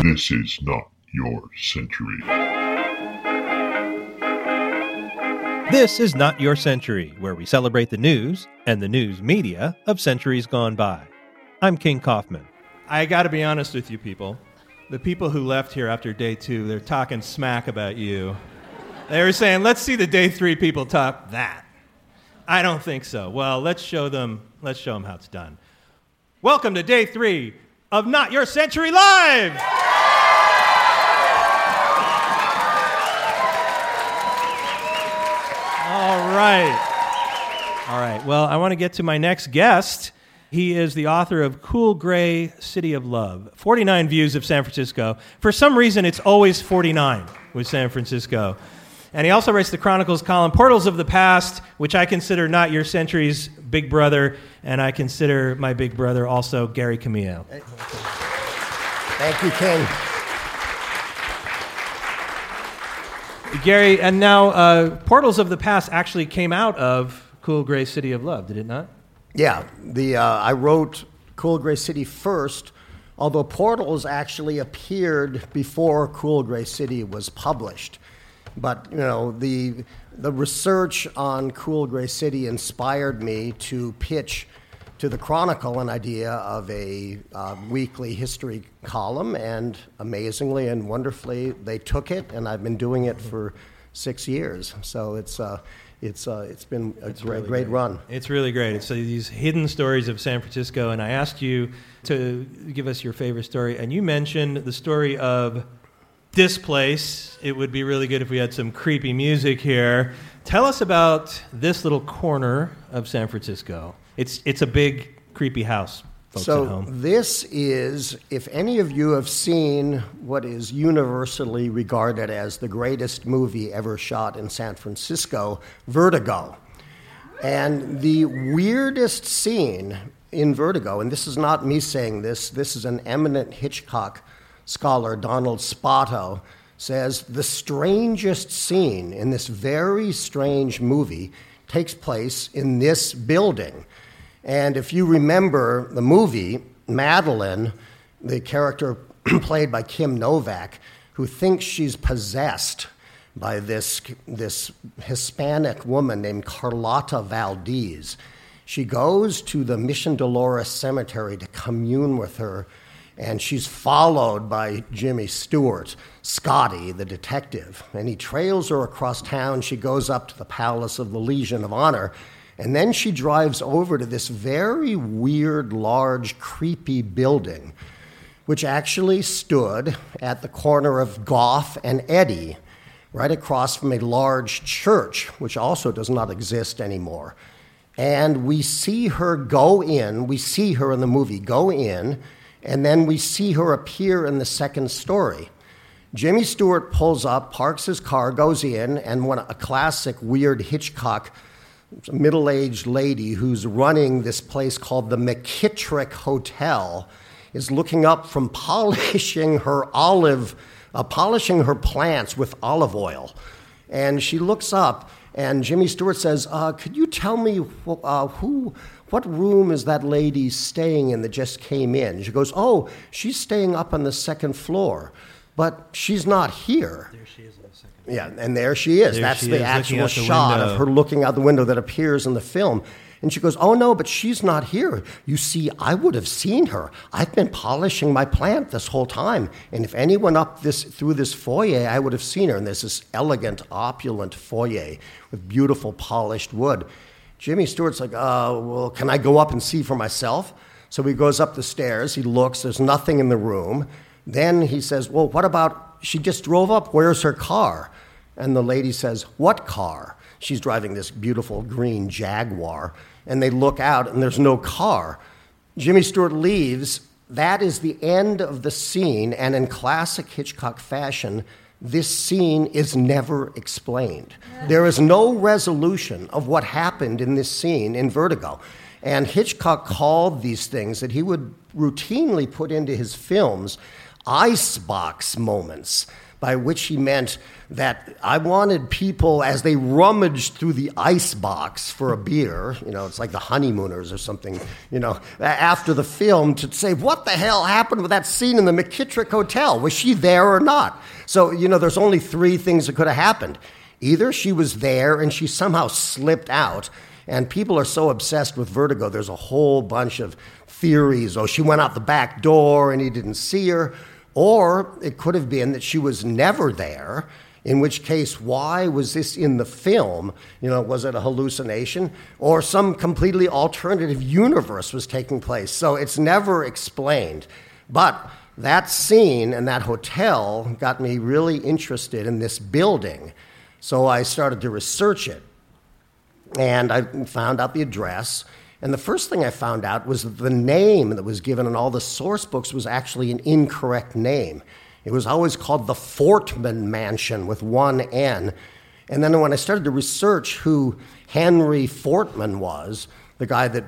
This is not your century. This is Not Your Century, where we celebrate the news and the news media of centuries gone by. I'm King Kaufman. I gotta be honest with you people. The people who left here after day two, they're talking smack about you. They were saying, let's see the day three people talk that. I don't think so. Well, let's show them how it's done. Welcome to day three of Not Your Century Live! All right. Well, I want to get to my next guest. He is the author of Cool Gray City of Love, 49 Views of San Francisco. For some reason, it's always 49 with San Francisco. And he also writes the Chronicles column, Portals of the Past, which I consider Not Your Century's big brother, and I consider my big brother also Gary Kamiya. Thank you, Ken. Gary, and now Portals of the Past actually came out of Cool Gray City of Love, did it not? Yeah. I wrote Cool Gray City first, although Portals actually appeared before Cool Gray City was published. But, you know, the research on Cool Gray City inspired me to pitch to the Chronicle an idea of a weekly history column, and amazingly and wonderfully, they took it, and I've been doing it for 6 years. So it's been a great run. It's really great. It's these hidden stories of San Francisco, and I asked you to give us your favorite story, and you mentioned the story of this place. It would be really good if we had some creepy music here. Tell us about this little corner of San Francisco. It's a big, creepy house, folks at home. So this is, if any of you have seen what is universally regarded as the greatest movie ever shot in San Francisco, Vertigo. And the weirdest scene in Vertigo, and this is not me saying this is an eminent Hitchcock scholar, Donald Spoto, says the strangest scene in this very strange movie takes place in this building. And if you remember the movie, Madeline, the character played by Kim Novak, who thinks she's possessed by this Hispanic woman named Carlotta Valdez, she goes to the Mission Dolores Cemetery to commune with her, and she's followed by Jimmy Stewart, Scotty, the detective. And he trails her across town. She goes up to the Palace of the Legion of Honor. And then she drives over to this very weird, large, creepy building, which actually stood at the corner of Gough and Eddy, right across from a large church, which also does not exist anymore. And we see her go in. We see her in the movie go in. And then we see her appear in the second story. Jimmy Stewart pulls up, parks his car, goes in, and a classic weird Hitchcock middle-aged lady who's running this place called the McKittrick Hotel is looking up from polishing her plants with olive oil. And she looks up, and Jimmy Stewart says, could you tell me what room is that lady staying in that just came in? She goes, oh, she's staying up on the second floor, but she's not here. There she is on the second floor. Yeah, and there she is. That's the actual shot of her looking out the window that appears in the film. And she goes, oh, no, but she's not here. You see, I would have seen her. I've been polishing my plant this whole time. And if anyone up through this foyer, I would have seen her. And there's this elegant, opulent foyer with beautiful polished wood. Jimmy Stewart's like, well, can I go up and see for myself? So he goes up the stairs. He looks. There's nothing in the room. Then he says, well, what about, she just drove up. Where's her car? And the lady says, what car? She's driving this beautiful green Jaguar. And they look out, and there's no car. Jimmy Stewart leaves, That is the end of the scene, and in classic Hitchcock fashion, this scene is never explained. There is no resolution of what happened in this scene in Vertigo. And Hitchcock called these things that he would routinely put into his films icebox moments, by which he meant that I wanted people, as they rummaged through the icebox for a beer, you know, it's like The Honeymooners or something, you know, after the film, to say, what the hell happened with that scene in the McKittrick Hotel? Was she there or not? So, you know, there's only three things that could have happened. Either she was there and she somehow slipped out, and people are so obsessed with Vertigo, there's a whole bunch of theories. Oh, she went out the back door and he didn't see her. Or it could have been that she was never there, in which case, why was this in the film? You know, was it a hallucination? Or some completely alternative universe was taking place. So it's never explained. But that scene and that hotel got me really interested in this building. So I started to research it. And I found out the address. And the first thing I found out was that the name that was given in all the source books was actually an incorrect name. It was always called the Fortman Mansion with one N. And then when I started to research who Henry Fortman was, the guy that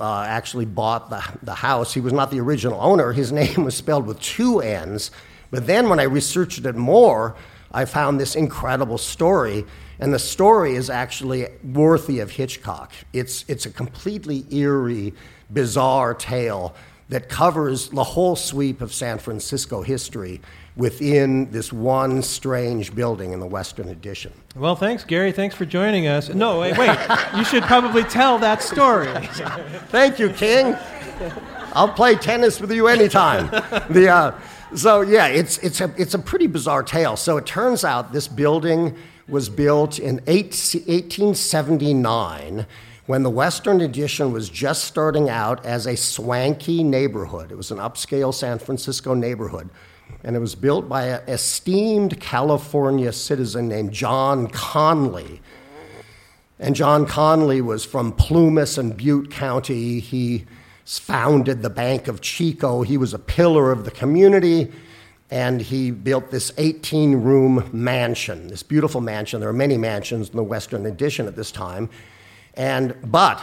actually bought the house, he was not the original owner. His name was spelled with two N's. But then when I researched it more, I found this incredible story, and the story is actually worthy of Hitchcock. It's a completely eerie, bizarre tale that covers the whole sweep of San Francisco history within this one strange building in the Western Addition. Well, thanks, Gary. Thanks for joining us. No, wait. You should probably tell that story. Thank you, King. I'll play tennis with you anytime. So yeah, it's a pretty bizarre tale. So it turns out this building was built in 1879 when the Western Addition was just starting out as a swanky neighborhood. It was an upscale San Francisco neighborhood. And it was built by an esteemed California citizen named John Conley. And John Conley was from Plumas and Butte County. He founded the Bank of Chico. He was a pillar of the community, and he built this 18-room mansion, this beautiful mansion. There are many mansions in the Western Addition at this time. But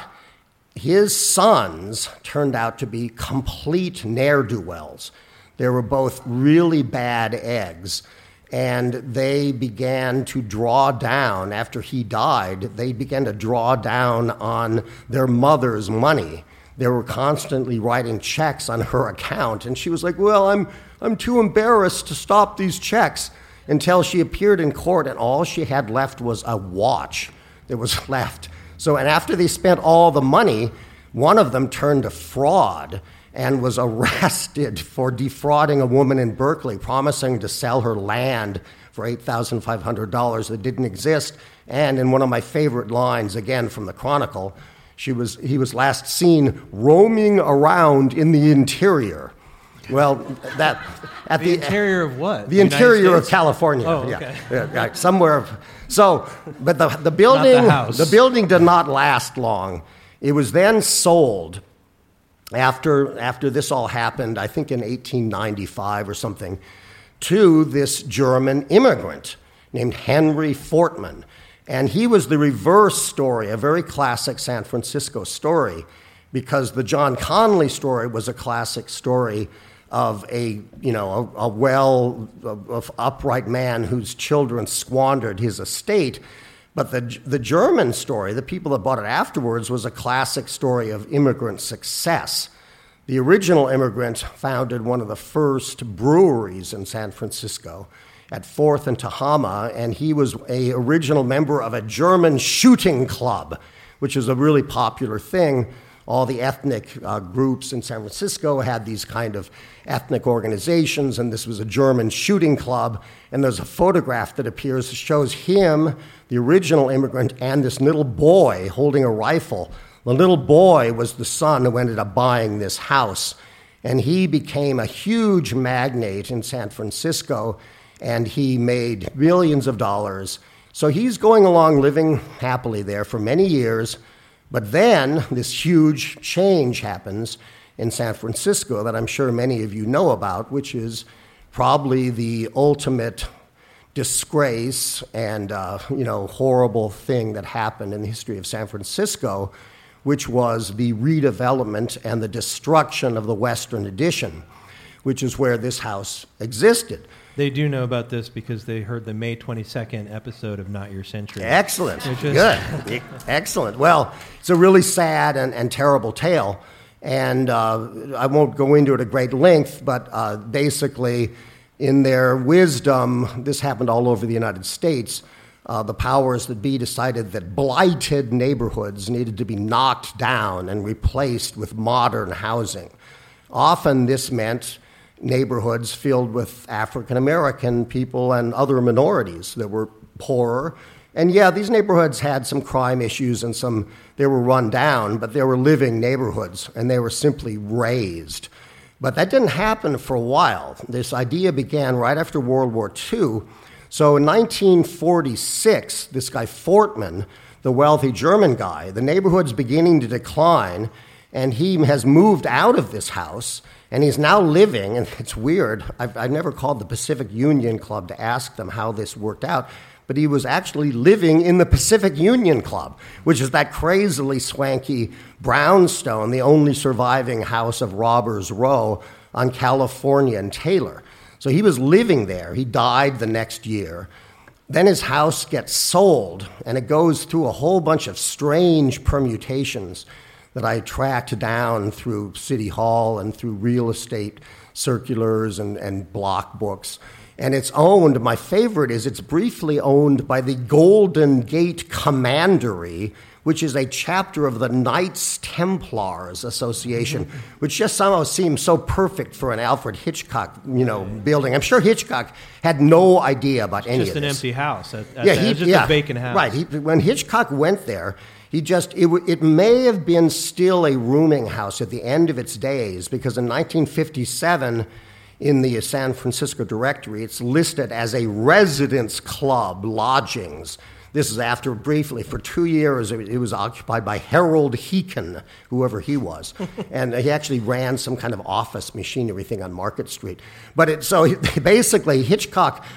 his sons turned out to be complete ne'er-do-wells. They were both really bad eggs, and they began to draw down, after he died, they began to draw down on their mother's money. They were constantly writing checks on her account, and she was like, well, I'm too embarrassed to stop these checks, until she appeared in court, and all she had left was a watch that was left. So, and after they spent all the money, one of them turned to fraud and was arrested for defrauding a woman in Berkeley, promising to sell her land for $8,500 that didn't exist. And in one of my favorite lines, again from the Chronicle, he was last seen roaming around in the interior. Well, that at the interior of what? The interior of California. Oh, okay. Yeah, somewhere. So, but the building did not last long. It was then sold after this all happened, I think in 1895 or something, to this German immigrant named Henry Fortman. And he was the reverse story, a very classic San Francisco story, because the John Conley story was a classic story of upright man whose children squandered his estate. But the German story, the people that bought it afterwards, was a classic story of immigrant success. The original immigrant founded one of the first breweries in San Francisco, at 4th and Tehama, and he was a original member of a German shooting club, which is a really popular thing. All the ethnic groups in San Francisco had these kind of ethnic organizations, and this was a German shooting club. And there's a photograph that appears that shows him, the original immigrant, and this little boy holding a rifle. The little boy was the son who ended up buying this house, and he became a huge magnate in San Francisco, and he made millions of dollars. So he's going along living happily there for many years, but then this huge change happens in San Francisco that I'm sure many of you know about, which is probably the ultimate disgrace and horrible thing that happened in the history of San Francisco, which was the redevelopment and the destruction of the Western Addition, which is where this house existed. They do know about this because they heard the May 22nd episode of Not Your Century. Excellent. Good. Excellent. Well, it's a really sad and terrible tale, and I won't go into it at great length, but basically, in their wisdom, this happened all over the United States, the powers that be decided that blighted neighborhoods needed to be knocked down and replaced with modern housing. Often this meant neighborhoods filled with African-American people and other minorities that were poorer. And yeah, these neighborhoods had some crime issues and they were run down, but they were living neighborhoods and they were simply razed. But that didn't happen for a while. This idea began right after World War II. So in 1946, this guy Fortman, the wealthy German guy, the neighborhood's beginning to decline, and he has moved out of this house, and he's now living, and it's weird, I've never called the Pacific Union Club to ask them how this worked out, but he was actually living in the Pacific Union Club, which is that crazily swanky brownstone, the only surviving house of Robbers Row on California and Taylor. So he was living there. He died the next year. Then his house gets sold, and it goes through a whole bunch of strange permutations that I tracked down through City Hall and through real estate circulars and block books. And it's owned, my favorite is it's briefly owned by the Golden Gate Commandery, which is a chapter of the Knights Templars Association, which just somehow seems so perfect for an Alfred Hitchcock, building. I'm sure Hitchcock had no idea about any of this. Just an empty house. Just a vacant house. Right. When Hitchcock went there, it may have been still a rooming house at the end of its days, because in 1957, in the San Francisco directory, it's listed as a residence club lodgings. This is after, briefly, for 2 years, it was occupied by Harold Heakin, whoever he was. And he actually ran some kind of office machinery thing on Market Street. But basically,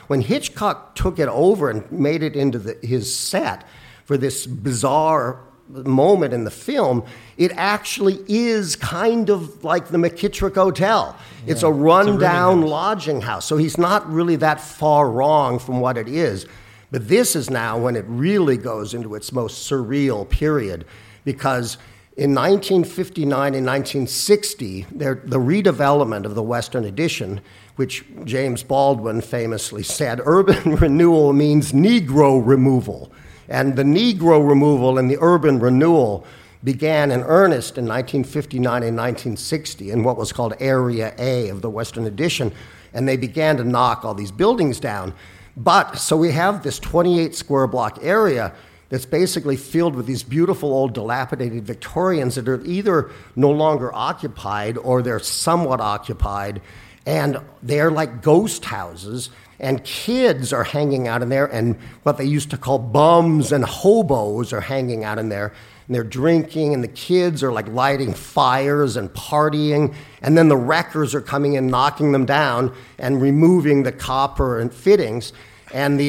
when Hitchcock took it over and made it into his set, for this bizarre moment in the film, it actually is kind of like the McKittrick Hotel. Yeah, it's a rundown lodging house. So he's not really that far wrong from what it is. But this is now when it really goes into its most surreal period, because in 1959 and 1960, the redevelopment of the Western Addition, which James Baldwin famously said, urban renewal means Negro removal. And the Negro removal and the urban renewal began in earnest in 1959 and 1960 in what was called Area A of the Western Addition, and they began to knock all these buildings down. But, so we have this 28-square-block area that's basically filled with these beautiful old dilapidated Victorians that are either no longer occupied or they're somewhat occupied, and they're like ghost houses. And kids are hanging out in there, and what they used to call bums and hobos are hanging out in there. And they're drinking, and the kids are like lighting fires and partying. And then the wreckers are coming in, knocking them down, and removing the copper and fittings. And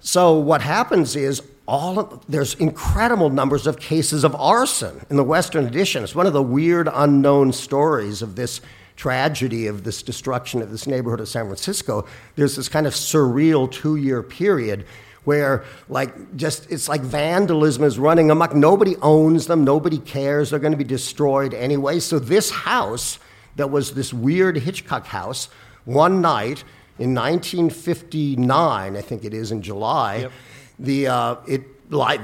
so what happens is there's incredible numbers of cases of arson in the Western Addition. It's one of the weird unknown stories of this tragedy of this destruction of this neighborhood of San Francisco. There's this kind of surreal 2-year period where it's like vandalism is running amok. Nobody owns them, nobody cares, they're going to be destroyed anyway. So this house that was this weird Hitchcock house, one night in 1959, I think it is in July, yep.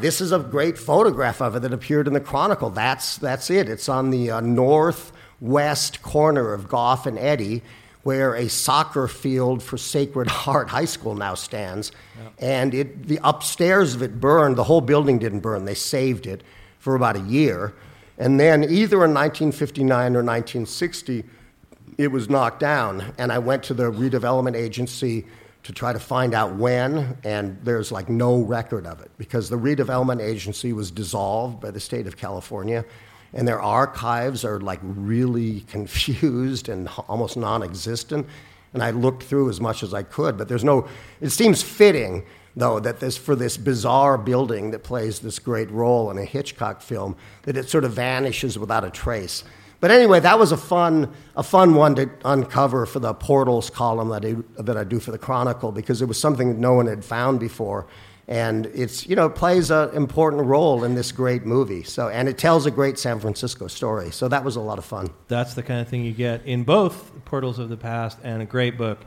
This is a great photograph of it that appeared in the Chronicle. That's it. It's on the northwest corner of Gough and Eddy, where a soccer field for Sacred Heart High School now stands. Yep. And the upstairs of it burned. The whole building didn't burn. They saved it for about a year. And then either in 1959 or 1960, it was knocked down. And I went to the redevelopment agency to try to find out when, and there's like no record of it, because the redevelopment agency was dissolved by the state of California. and their archives are like really confused and almost non-existent. And I looked through as much as I could, but there's no, it seems fitting though that this, for this bizarre building that plays this great role in a Hitchcock film, that it sort of vanishes without a trace. But anyway, that was a fun one to uncover for the Portals column that I do for the Chronicle, because it was something that no one had found before. And it's, you know, it plays an important role in this great movie. So, and it tells a great San Francisco story. So that was a lot of fun. That's the kind of thing you get in both Portals of the Past and a great book,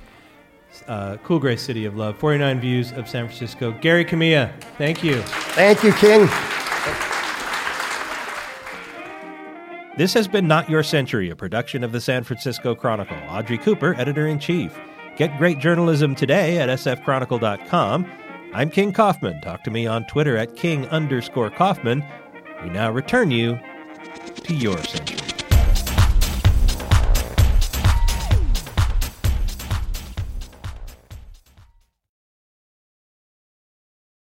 Cool Gray City of Love, 49 Views of San Francisco. Gary Kamiya, thank you. Thank you, King. This has been Not Your Century, a production of the San Francisco Chronicle. Audrey Cooper, editor-in-chief. Get great journalism today at sfchronicle.com. I'm King Kaufman. Talk to me on Twitter at King_Kaufman. We now return you to your century.